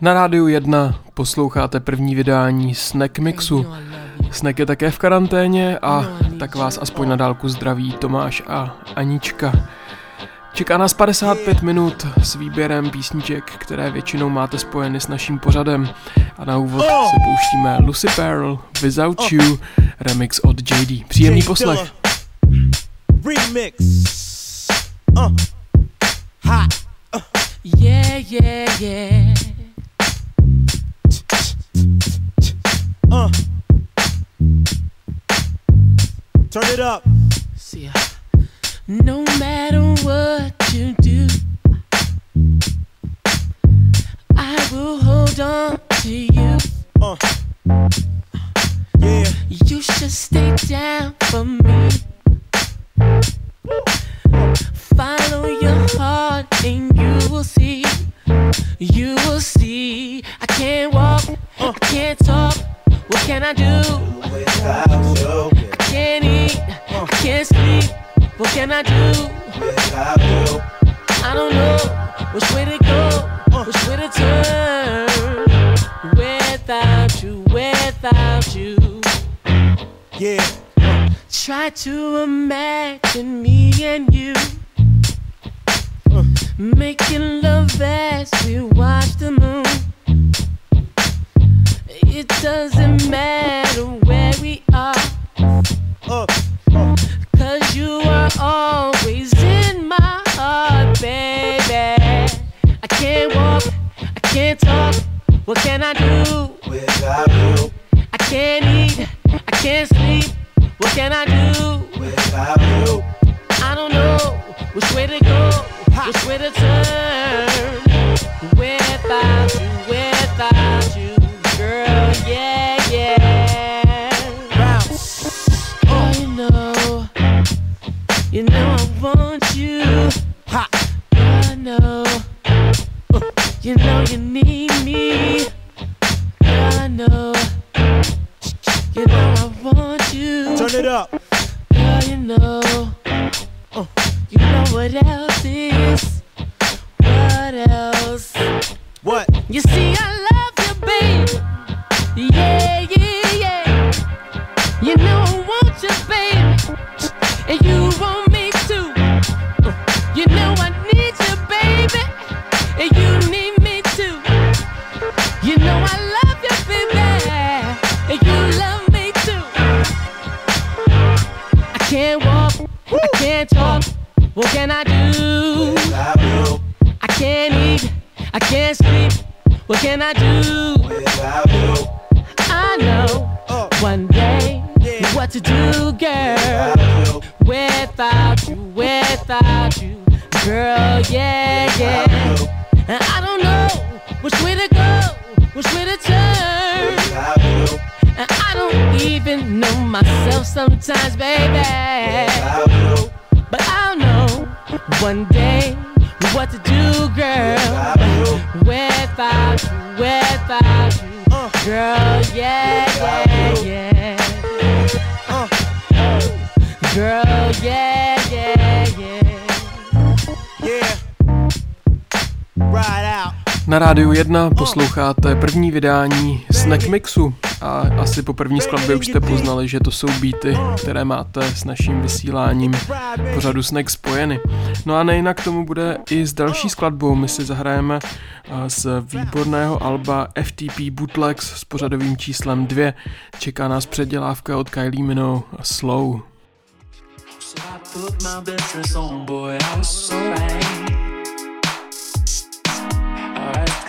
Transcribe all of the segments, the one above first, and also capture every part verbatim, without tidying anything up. Na rádiu jedna posloucháte první vydání Snack Mixu. Snack je také v karanténě a tak vás aspoň na dálku zdraví Tomáš a Anička. Čeká nás padesát pět minut s výběrem písniček, které většinou máte spojeny s naším pořadem. A na úvod si pouštíme Lucy Pearl, Without You, remix od J D. Příjemný poslech. Remix. Uh. Hot. Uh. Yeah, yeah, yeah. Uh. Turn it up. See ya. No matter what you do, I will hold on to you. Uh. Yeah. You should stay down for me. Follow your heart and you will see, you will see. I can't walk, I can't talk, what can I do? Without you. I can't eat, I can't sleep, what can I do? Without you. I don't know which way to go, which way to turn. Without you, without you. Yeah. Try to imagine me and you uh. making love as we watch the moon. It doesn't matter where we are uh. Uh. Cause you are always in my heart, baby. I can't walk, I can't talk, what can I do? Without you. I can't eat, I can't sleep, what can I do? Without you. I don't know which way to go, which way to turn. Without you, without you, girl, yeah, yeah. Bounce. Oh, you know, you know I want you. Ha. I know, you know you need me. I know, you know I want you. Turn it up. Girl, you know, uh. you know what else is, what else? What? You see, I love you, baby. Yeah, yeah, yeah. You know I want you, baby, and you want me too. Uh. You know I need you, baby, and you need me too. You know I love you, baby, and you love me. I can't walk, I can't talk, what can I do? Without you. I can't eat, I can't sleep, what can I do? Without you. I know oh. one day yeah. what to do, girl. Without you, without you, girl, yeah, yeah. And I don't know which way to go, which way to turn. Without you. And I don't even know myself sometimes, baby. But I'll know one day what to do, girl. Without you, without you, girl, yeah, yeah, yeah. Girl, yeah, yeah, yeah. Yeah. Right out. Na rádiu jedna posloucháte první vydání Snack Mixu a asi po první skladbě už jste poznali, že to jsou beaty, které máte s naším vysíláním pořadu Snack spojeny. No a nejinak tomu bude i s další skladbou. My si zahrajeme z výborného alba F T P Bootlegs s pořadovým číslem dvě. Čeká nás předělávka od Kylie Minogue a Slow.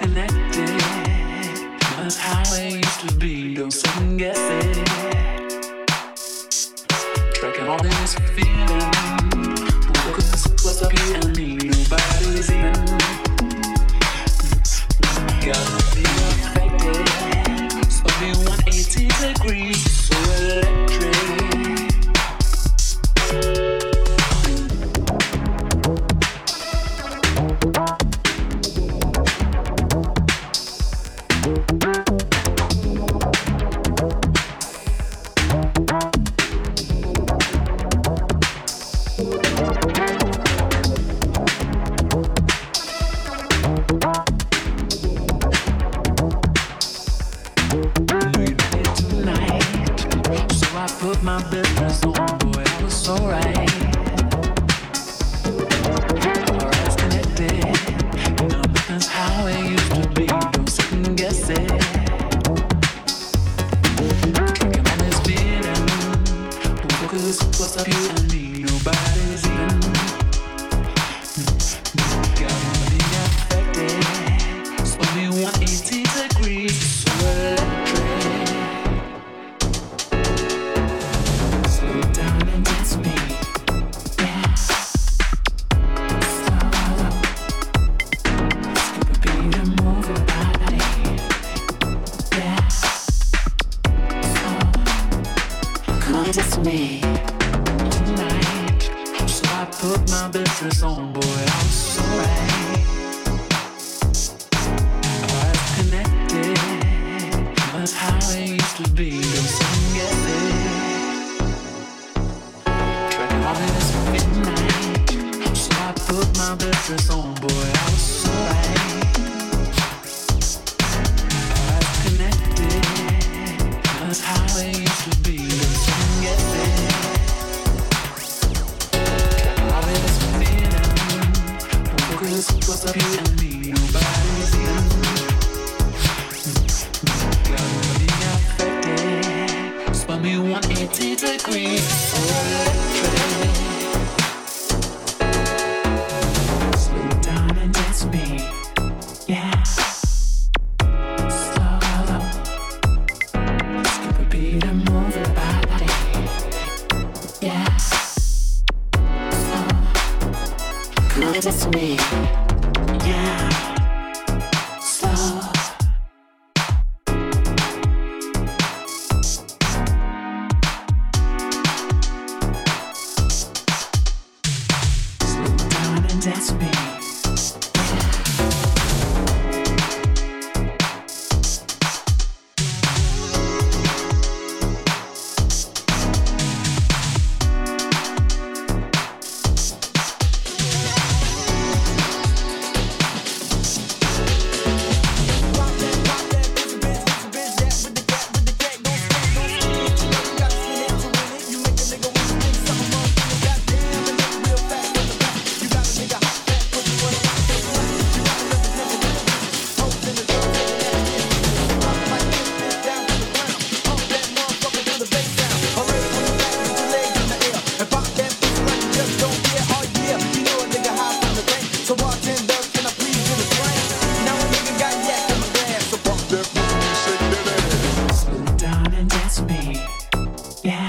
Connected, that's how I used to be, don't second guess it. Tracking all this feeling, who could split up you and me, nobody's even. Gotta be affected, so be one hundred eighty degrees, so electric.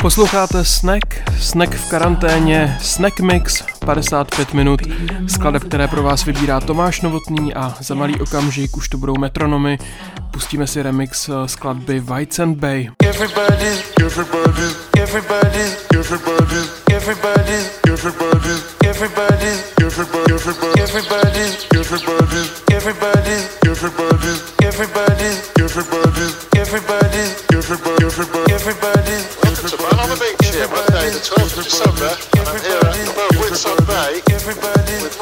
Posloucháte Snack, Snack v karanténě, Snack Mix, padesát pět minut, skladeb, které pro vás vybírá Tomáš Novotný a za malý okamžik už to budou Metronomy. Pustíme si remix skladby White Sand Bay. Everybody, everybody, everybody, everybody, everybody, everybody, everybody, everybody, everybody, everybody, everybody, everybody, everybody, everybody, everybody, everybody. I'm a big chairman today, the twelfth of December, and I'm here at White Sand Bay with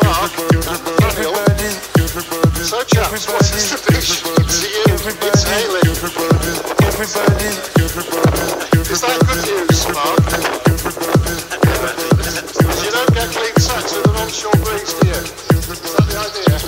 Mark and Daniel. So chaps, what's this dish? It's you, it's Hayley. Is that good news, Mark? You don't get clean sacks with an onshore breeze, do you? Is that the idea?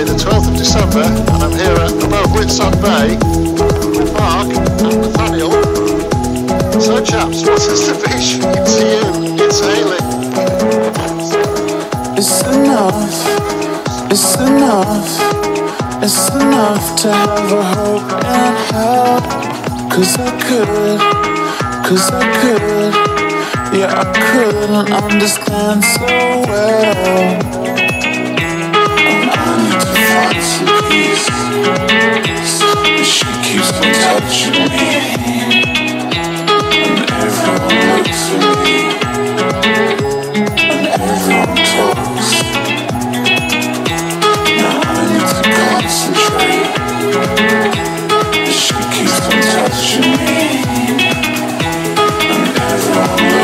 Sunday the twelfth of December and I'm here at above White Sand Bay with Mark and Nathaniel. So chaps, what is the vision? It's you, it's Hayley. It's enough, it's enough, it's enough to have a hope and help. Cause I could, cause I could. Yeah, I couldn't understand so well. I need to find some peace, but she keeps on touching me, and everyone looks at me, and everyone talks. Now I need to concentrate, but she keeps on touching me, and everyone looks.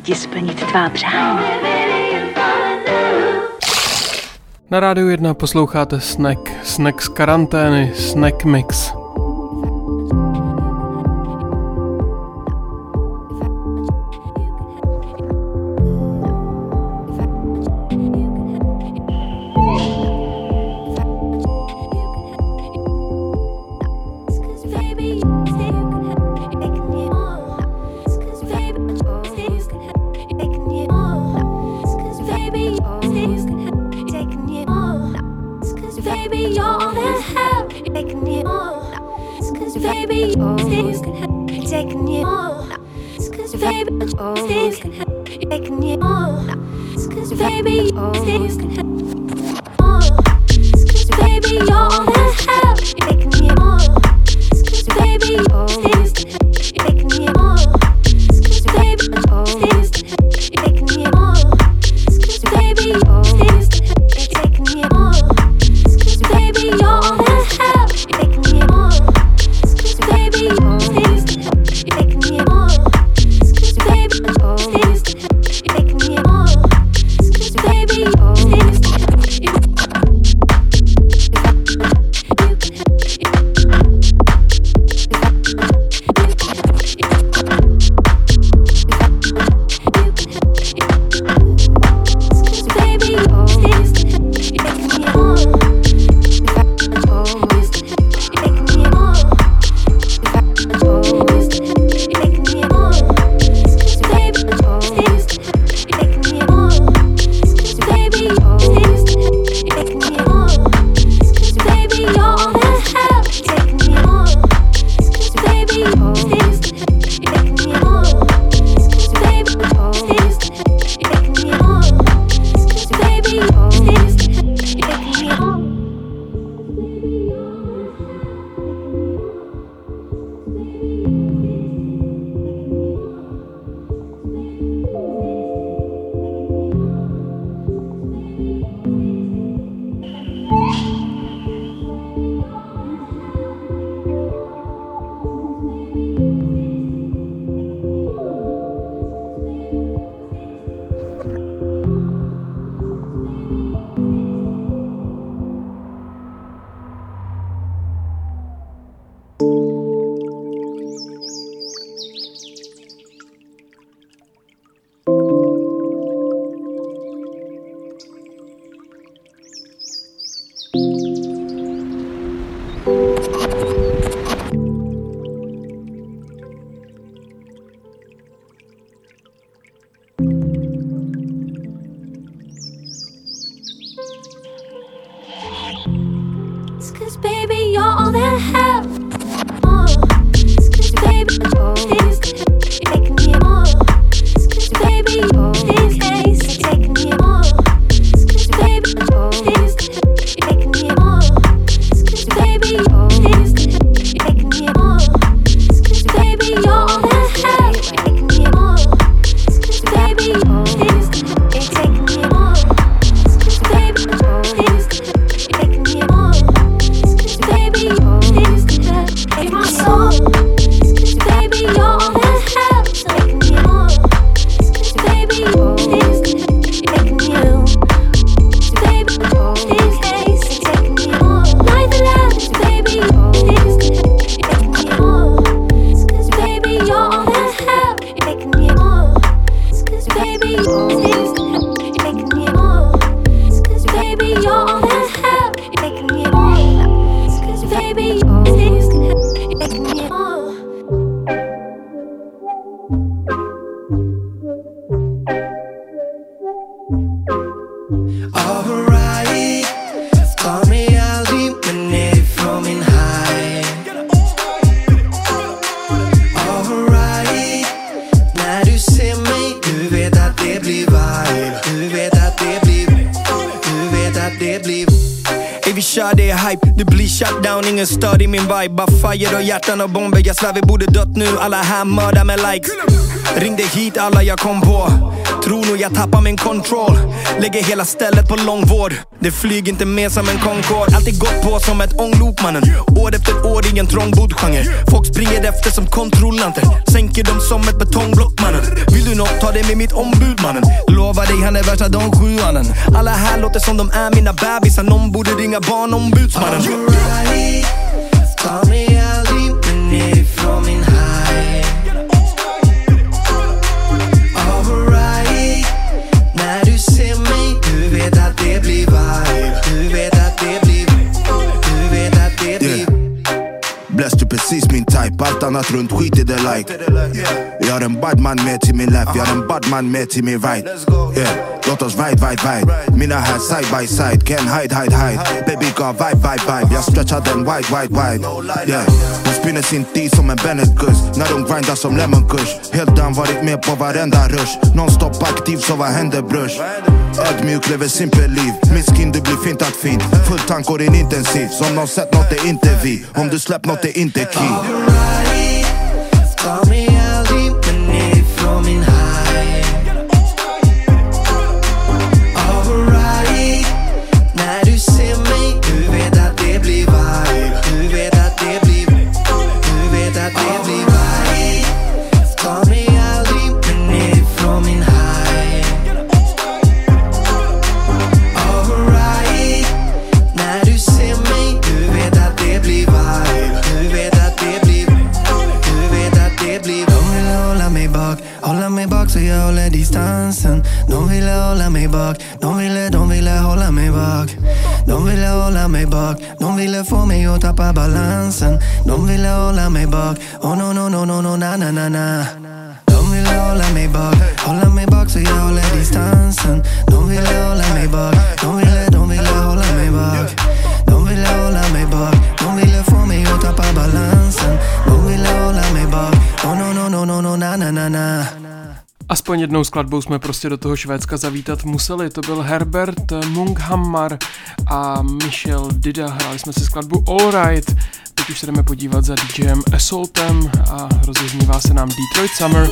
chci ti splnit tvá přání. Na rádiu jedna posloucháte Snack, Snack z karantény, Snack Mix. Fire och hjärtan och bomber, jag svär vi borde dött nu. Alla här mördar med likes. Ringde hit alla jag kom på. Tror nog jag tappar min control. Lägger hela stället på långvård. Det flyger inte med som en Concorde. Alltid gått på som ett ånglok mannen. År efter år står i en trångbodd genre. Folk springer efter som kontrollanter, sänker dem som ett betongblock mannen. Vill du nåt, ta det med mitt ombud mannen. Lovar dig han är värsta de sjuanen. Alla här låter som de är mina bebisar. Nån borde ringa barnombudsmannen. Ta mig aldrig ner från min haj. Alright, när du ser mig, du vet att det blir vibe. Du vet att det blir, du vet att det blir yeah. Bläst du precis min type, allt annat runt skit i det like. Jag har en bad man med till min life, jag har en bad man med till min right yeah. Låt oss ride, ride, ride. Mina här side by side, can't hide, hide, hide. Baby got vibe, vibe, vibe. Jag stretchar den wide, wide, wide yeah. Hon spinner sin tid som en Bennekus när hon grindar som lemonkush. Helt down, varit med på varenda rush. Nonstop aktiv, så vad händer bröst? Ödmjuk, lever simpel liv. Miskin, du blir fint att fint. Full tank och din intensiv. Som någon sett något är inte vi. Om du släpp något är inte key. Alright, ta mig aldrig men ner från min haj. Så jag håller distansen. De ville hålla mig bak. De ville, de ville hålla mig bak. De ville hålla mig bak. De ville få mig att tappa balansen. De ville hålla mig bak. Oh no no no no no na na na na. De ville hålla mig bak. Hålla mig bak så jag håller distansen. De ville hålla mig bak. De ville, de ville hålla mig bak. De ville hålla mig bak. De ville få mig att tappa balansen. De ville hålla mig bak. Oh no no no no no na na na na. Aspoň jednou skladbou jsme prostě do toho Švédska zavítat museli. To byl Herbert Munghammar a Michel Dida. Hráli jsme si skladbu All Right. Teď už se jdeme podívat za D J M Assaultem a rozeznívá se nám Detroit Summer.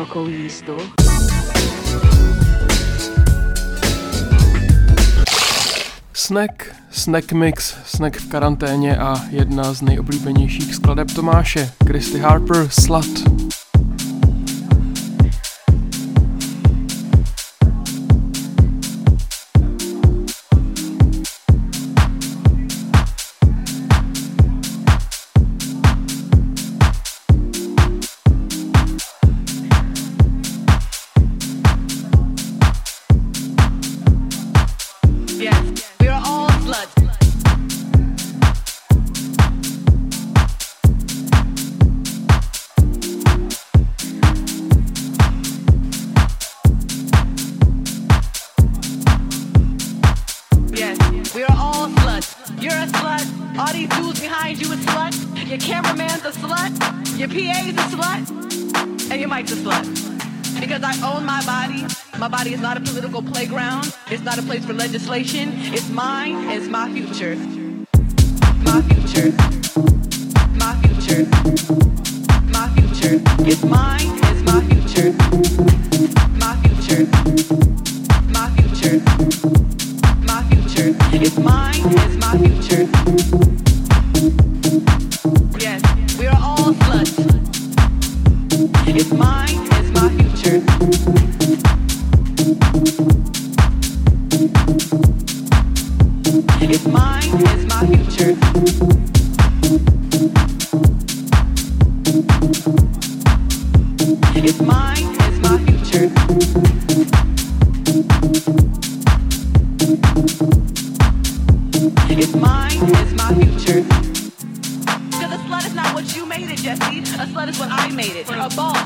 divokou jízdu. Snack, snack mix, snack v karanténě a jedna z nejoblíbenějších skladeb Tomáše, Christy Harper, Slut. It's mine, it's my future. My future. My future. My future. It's mine, it's my future. My future. My future. My future. It's mine, it's my future. Yes, we are all sluts. It's mine, it's my future. It's mine, it's my future. It's mine, it's my future. It's mine, it's my future. Because a slut is not what you made it, Jesse. A slut is what I made it. A boss.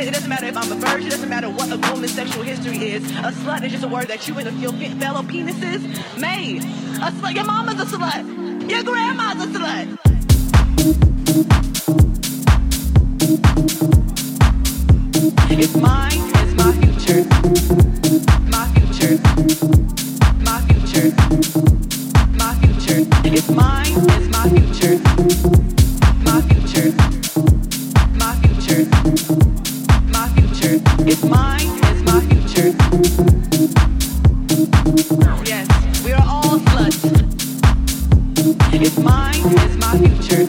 It doesn't matter if I'm a virgin, it doesn't matter what a woman's sexual history is. A slut is just a word that you and your fellow penises made. A slut, your mama's a slut. Your grandma's a slut. It's mine, it's my future. My future. My future. My future. It's mine, it's my future. My future. My future. It's mine, it's my future. Yes, we are all sluts. It's mine, it's my future.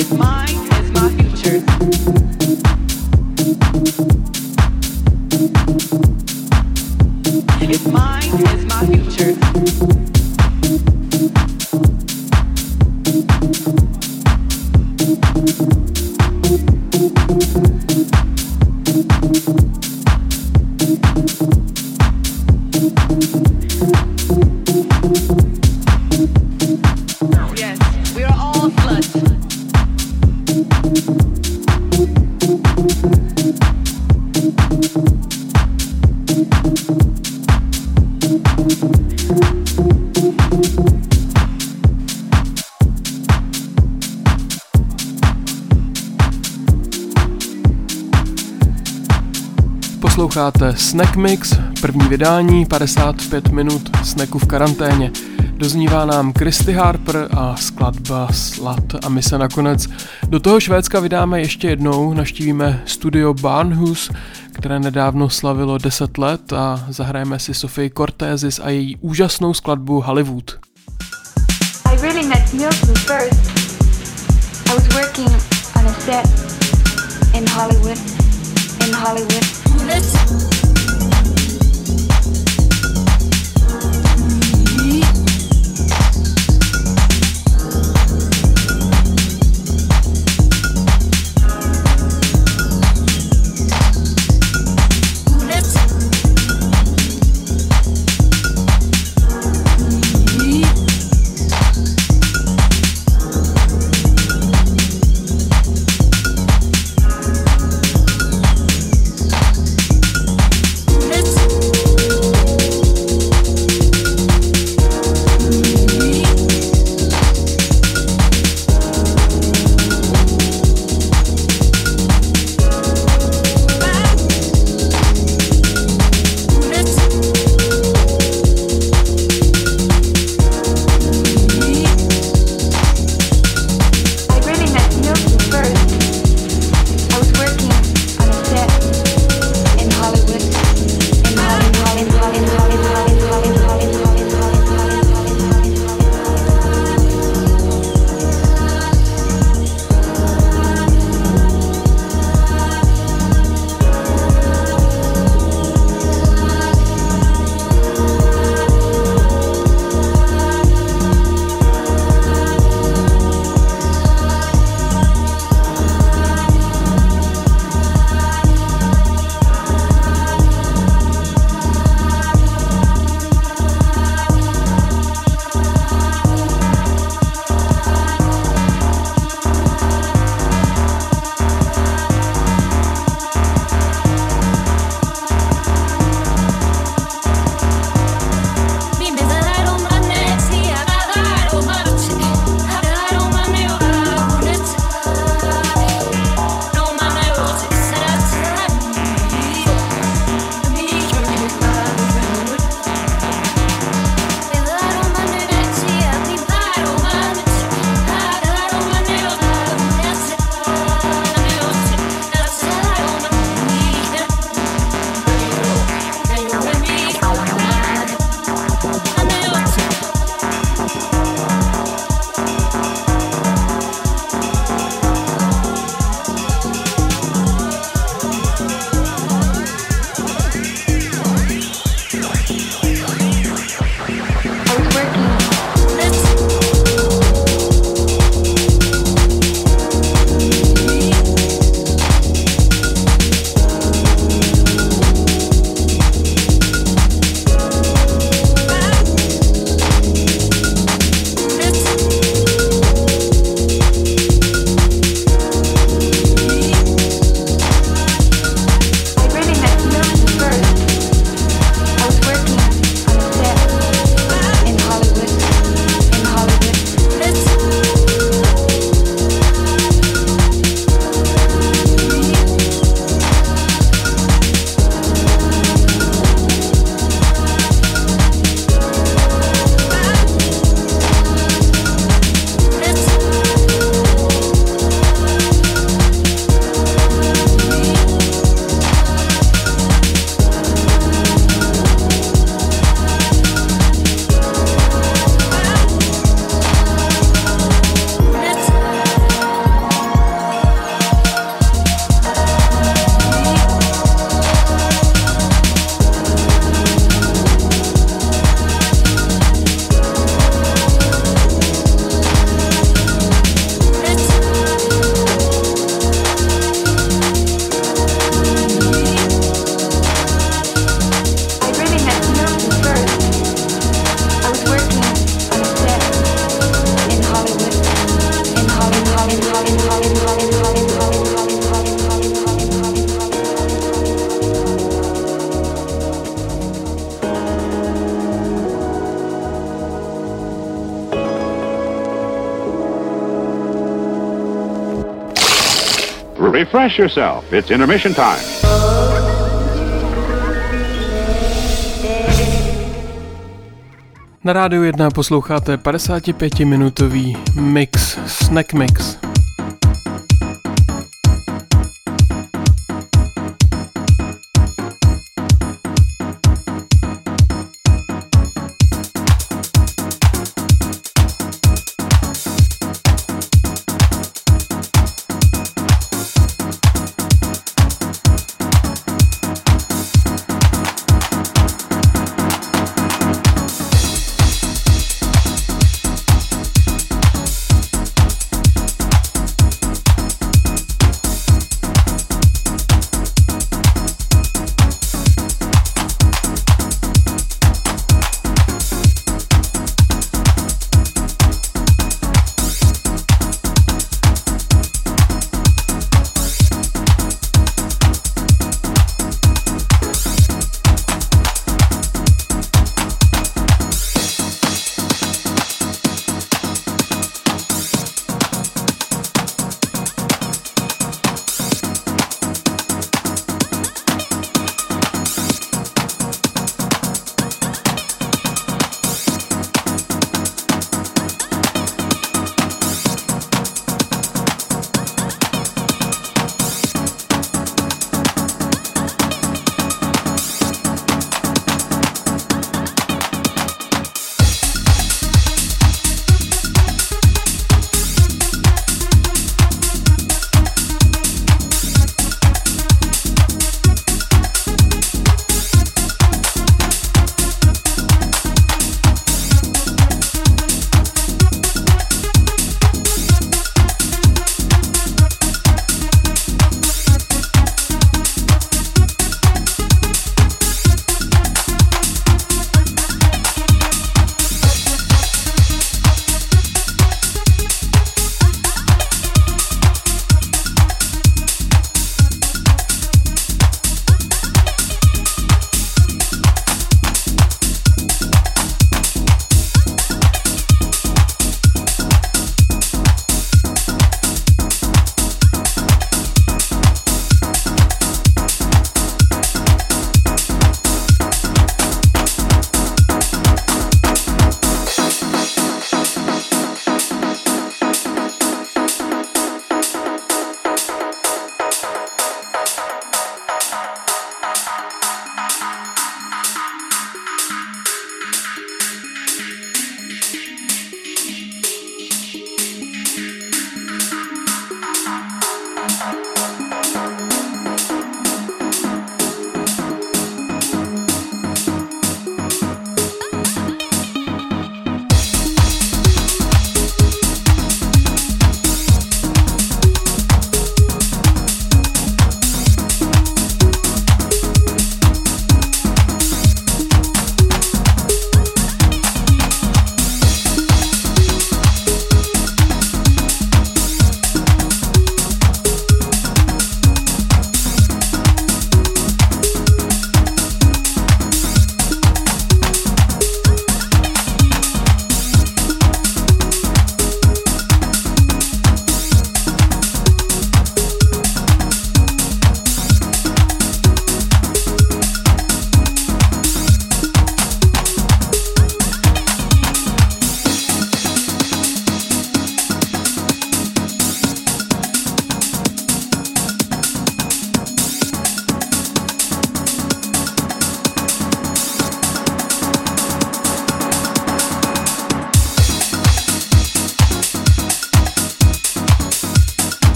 It's mine, it's my future. It's mine, it's my future. Posloucháte Snack Mix, první vydání, padesát pět minut snacku v karanténě. Doznívá nám Christy Harper a skladba Slut a my se nakonec do toho Švédska vydáme ještě jednou, navštívíme studio Banhus, které nedávno slavilo deset let a zahrajeme si Sofie Cortezis a její úžasnou skladbu Hollywood. I really met Milton first. I was working on a set in Hollywood, in Hollywood. Let's Refresh yourself. It's intermission time. Na rádiu jedna posloucháte padesátipětiminutový mix, snack mix.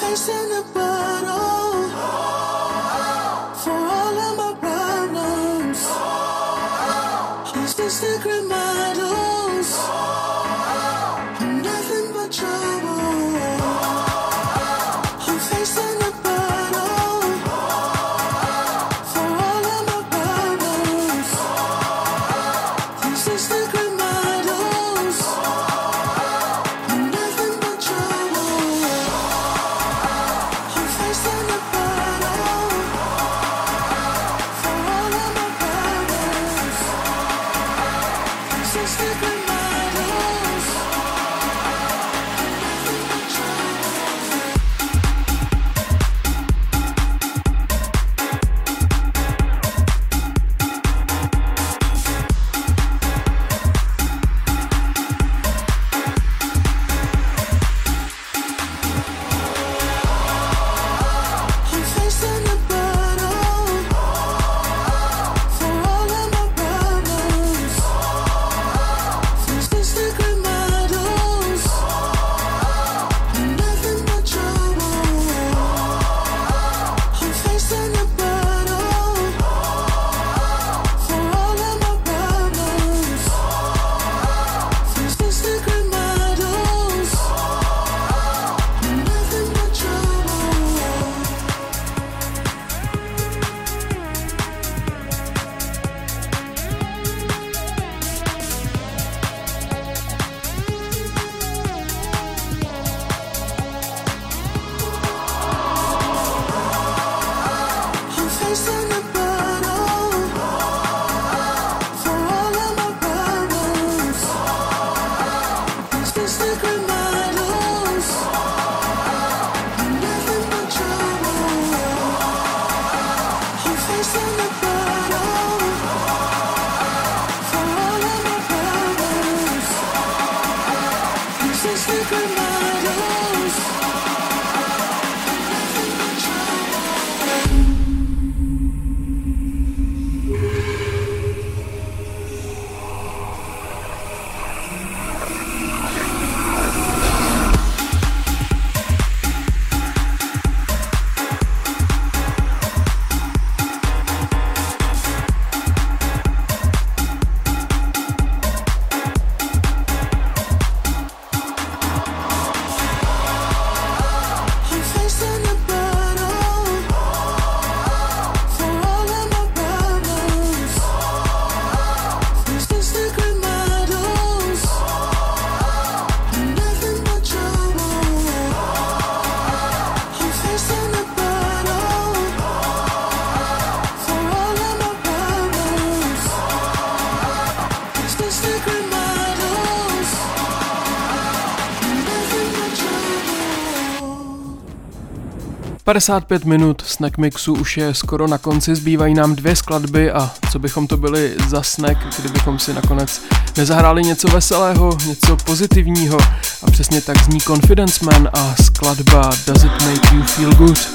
Facing the battle. padesát pět minut snack mixu už je skoro na konci, zbývají nám dvě skladby a co bychom to byli za snack, kdybychom si nakonec nezahráli něco veselého, něco pozitivního. A přesně tak zní Confidence Man a skladba Does It Make You Feel Good?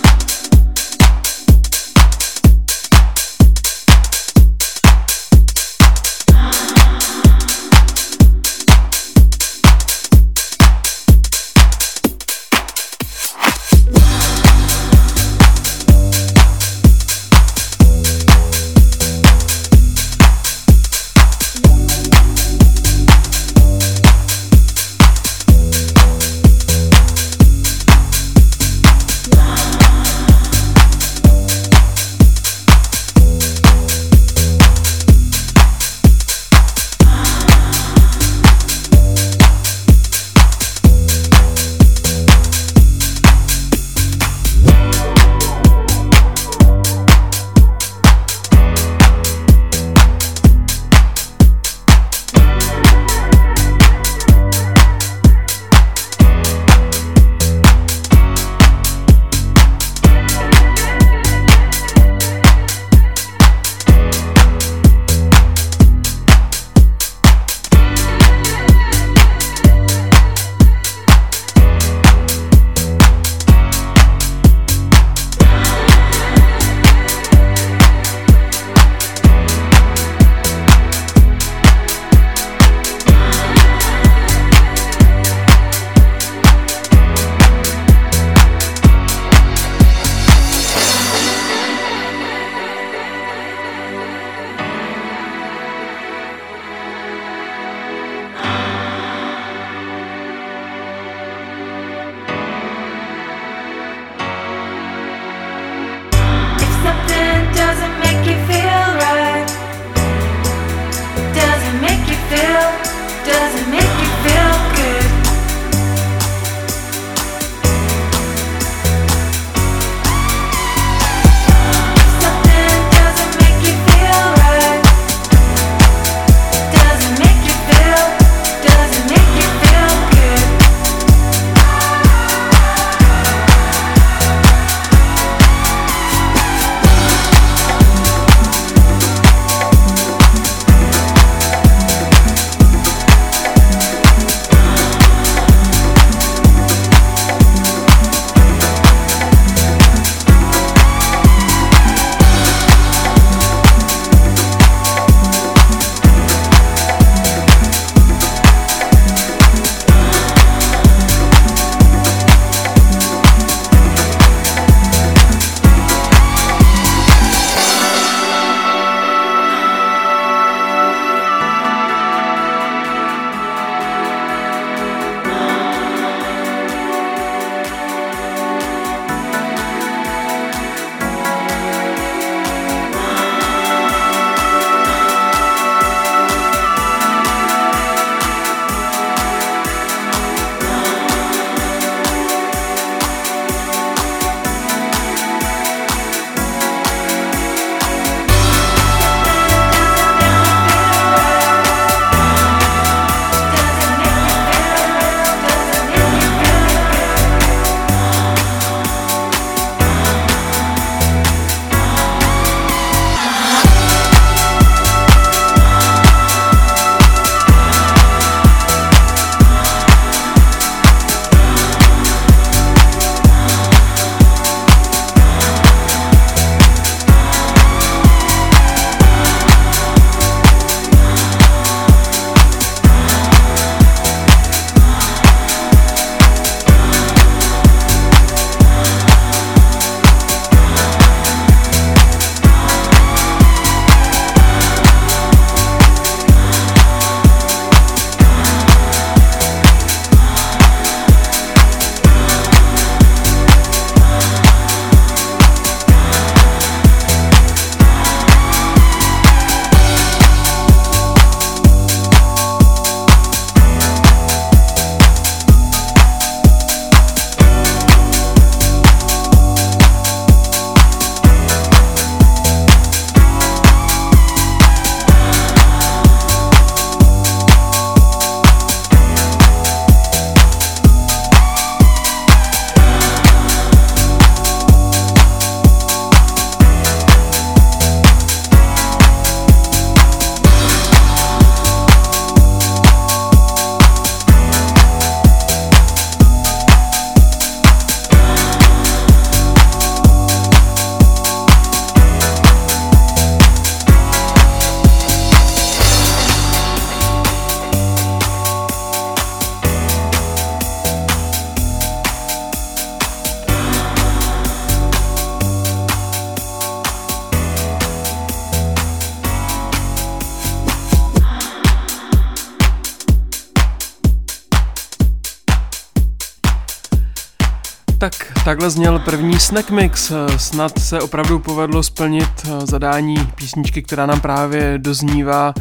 Tak takhle zněl první Snack Mix. Snad se opravdu povedlo splnit zadání písničky, která nám právě doznívá,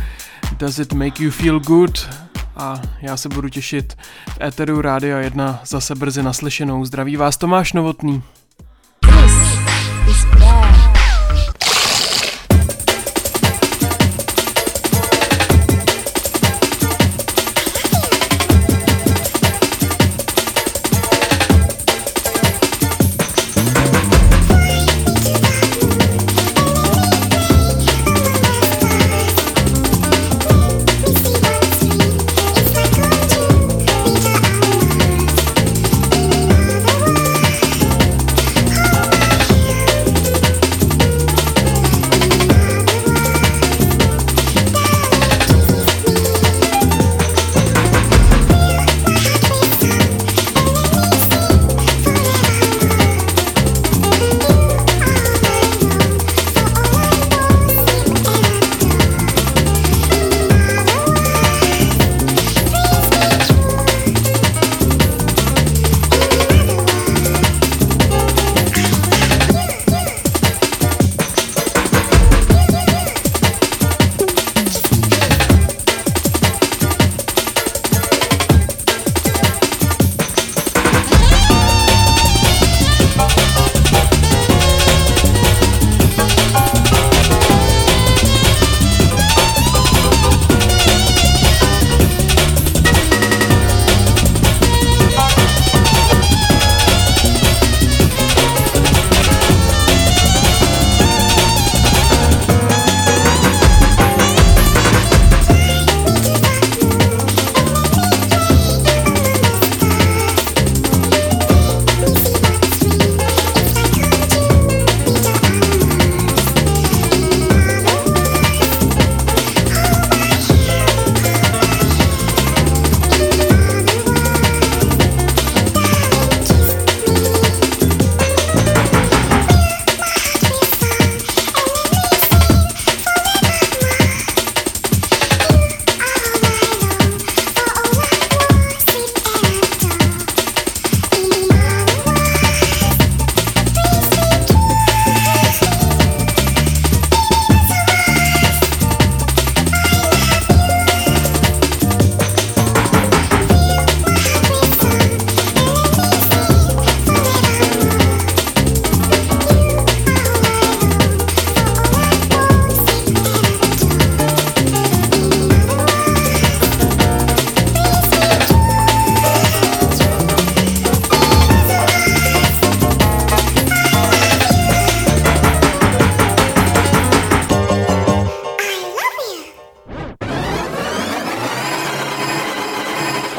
Does It Make You Feel Good? A já se budu těšit v éteru Rádia jedna zase brzy naslyšenou. Zdraví vás Tomáš Novotný.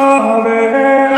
Amen.